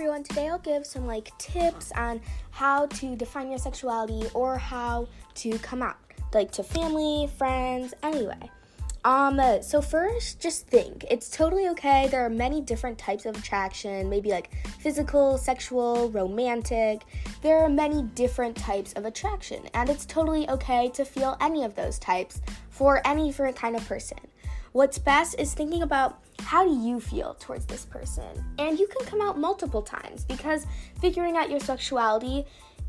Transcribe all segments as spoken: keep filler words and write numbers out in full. everyone, today I'll give some like tips on how to define your sexuality or how to come out, like to family, friends, anyway. Um, so first, just think. It's totally okay. There are many different types of attraction, maybe like physical, sexual, romantic. There are many different types of attraction, and it's totally okay to feel any of those types for any different kind of person. What's best is thinking about how do you feel towards this person, and you can come out multiple times because figuring out your sexuality,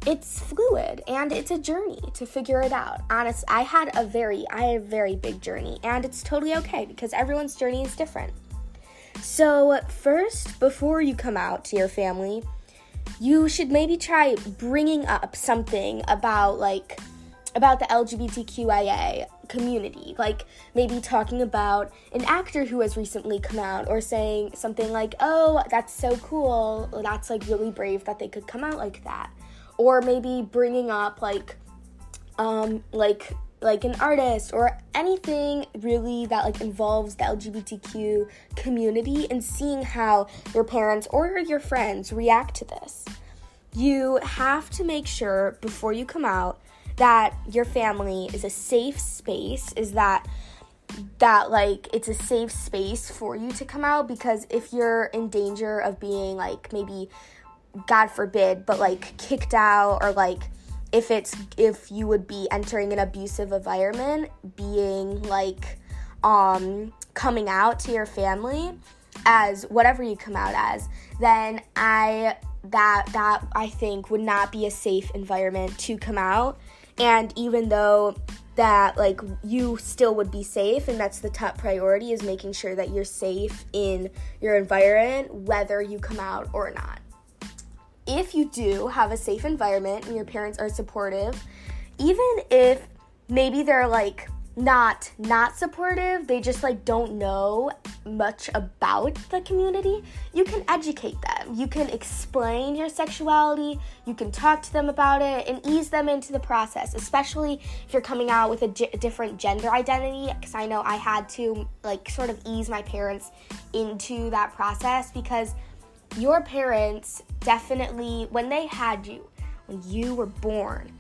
it's fluid, and it's a journey to figure it out. Honestly, I had a very, I had a very big journey, and it's totally okay because everyone's journey is different. So first, before you come out to your family, you should maybe try bringing up something about, like, about the L G B T Q I A community, like maybe talking about an actor who has recently come out, or saying something like, oh, that's so cool, that's like really brave that they could come out like that. Or maybe bringing up like, um, like like an artist or anything really that like involves the L G B T Q community, and seeing how your parents or your friends react to this. You have to make sure before you come out that your family is a safe space. Is that that like it's a safe space for you to come out, because if you're in danger of being like maybe, God forbid, but like kicked out, or like if it's if you would be entering an abusive environment, being like um coming out to your family as whatever you come out as, then I that that I think would not be a safe environment to come out. And even though that like you still would be safe, and that's the top priority, is making sure that you're safe in your environment whether you come out or not. If you do have a safe environment and your parents are supportive, even if maybe they're like not not supportive, they just like don't know much about the community, you can educate them. You can explain your sexuality, you can talk to them about it and ease them into the process, especially if you're coming out with a g- different gender identity, because I know I had to like sort of ease my parents into that process, because your parents definitely, when they had you, when you were born,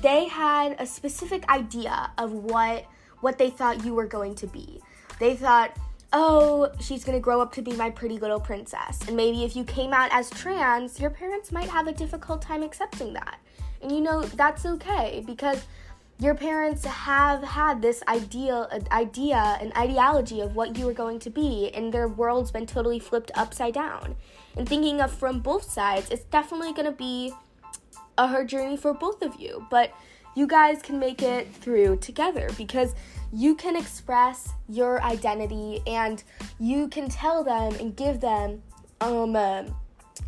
they had a specific idea of what what they thought you were going to be. They thought, oh, she's going to grow up to be my pretty little princess. And maybe if you came out as trans, your parents might have a difficult time accepting that. And you know, that's okay, because your parents have had this ideal, idea and ideology of what you were going to be, and their world's been totally flipped upside down. And thinking of from both sides, it's definitely going to be a hard journey for both of you, but you guys can make it through together, because you can express your identity, and you can tell them and give them, um, uh,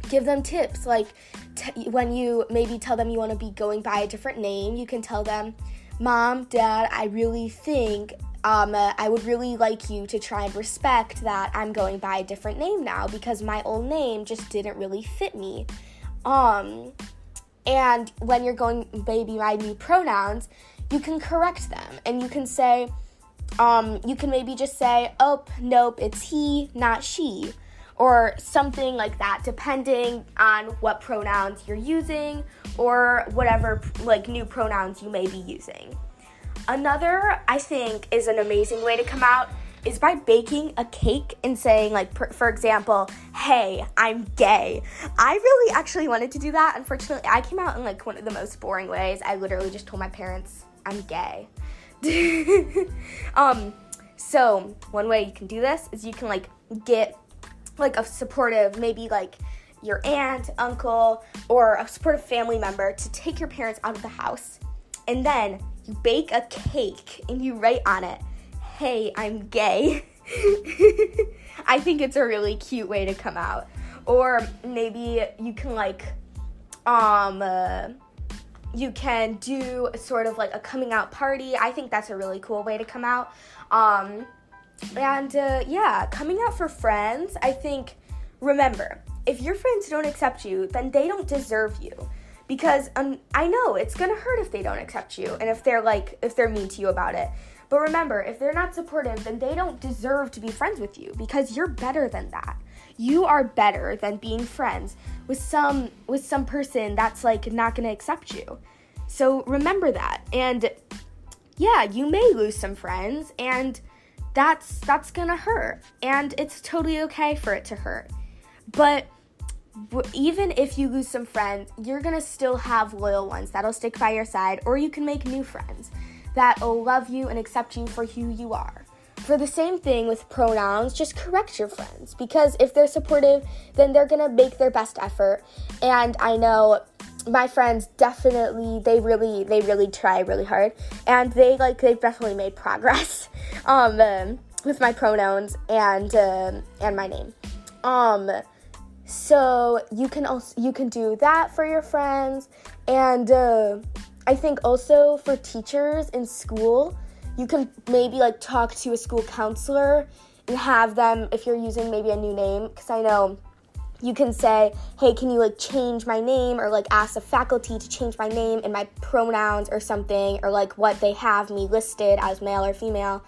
give them tips, like t- when you maybe tell them you want to be going by a different name, you can tell them, Mom, Dad, I really think um, uh, I would really like you to try and respect that I'm going by a different name now, because my old name just didn't really fit me. Um, and when you're going, baby, my new pronouns, you can correct them, and you can say, um, you can maybe just say, oh, nope, it's he, not she, or something like that, depending on what pronouns you're using or whatever like new pronouns you may be using. Another, I think, is an amazing way to come out is by baking a cake and saying, like, per, for example, hey, I'm gay. I really actually wanted to do that. Unfortunately, I came out in like one of the most boring ways. I literally just told my parents, I'm gay. um, so one way you can do this is you can like get like a supportive, maybe like your aunt, uncle, or a supportive family member to take your parents out of the house. And then you bake a cake and you write on it, hey, I'm gay. I think it's a really cute way to come out. Or maybe you can like, um, uh, you can do sort of like a coming out party. I think that's a really cool way to come out. Um, And, uh, yeah, coming out for friends, I think, remember, if your friends don't accept you, then they don't deserve you. Because um, I know it's going to hurt if they don't accept you, and if they're, like, if they're mean to you about it. But remember, if they're not supportive, then they don't deserve to be friends with you, because you're better than that. You are better than being friends with some with some person that's like not going to accept you. So remember that. And yeah, you may lose some friends, and that's that's going to hurt. And it's totally okay for it to hurt. But even if you lose some friends, you're going to still have loyal ones that'll stick by your side, or you can make new friends that'll love you and accept you for who you are. For the same thing with pronouns, just correct your friends, because if they're supportive, then they're going to make their best effort. And I know my friends definitely, they really, they really try really hard, and they like, they've definitely made progress um, um, with my pronouns and um, and my name. Um, so you can also, you can do that for your friends. And uh, I think also for teachers in school, you can maybe like talk to a school counselor and have them, if you're using maybe a new name, because I know you can say, hey, can you like change my name, or like ask the faculty to change my name and my pronouns or something, or like what they have me listed as, male or female.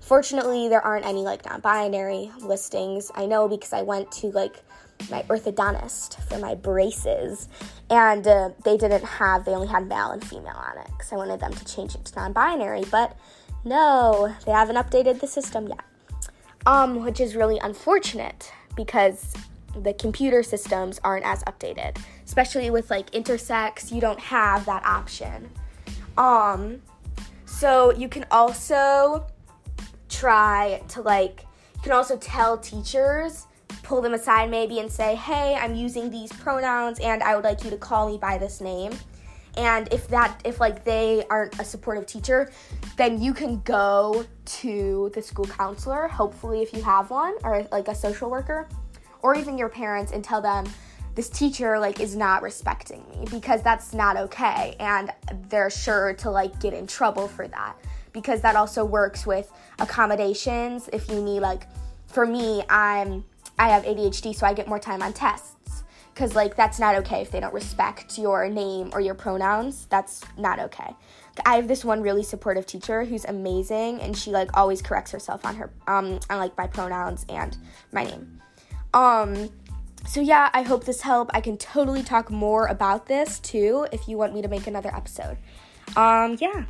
Fortunately, there aren't any like non-binary listings. I know, because I went to like my orthodontist for my braces, and uh, they didn't have, they only had male and female on it, because I wanted them to change it to non-binary, but no, they haven't updated the system yet, um, which is really unfortunate, because the computer systems aren't as updated, especially with like intersex. You don't have that option. Um, so you can also try to like, you can also tell teachers, pull them aside maybe and say, hey, I'm using these pronouns and I would like you to call me by this name. And if that, if like they aren't a supportive teacher, then you can go to the school counselor, hopefully if you have one, or like a social worker, or even your parents, and tell them, this teacher like is not respecting me, because that's not okay, and they're sure to like get in trouble for that, because that also works with accommodations. If you need, like for me, I'm I have A D H D, so I get more time on tests, because like that's not okay if they don't respect your name or your pronouns. That's not okay. I have this one really supportive teacher who's amazing, and she like always corrects herself on her um on like my pronouns and my name. Um, so yeah, I hope this helped. I can totally talk more about this too if you want me to make another episode. Um, yeah.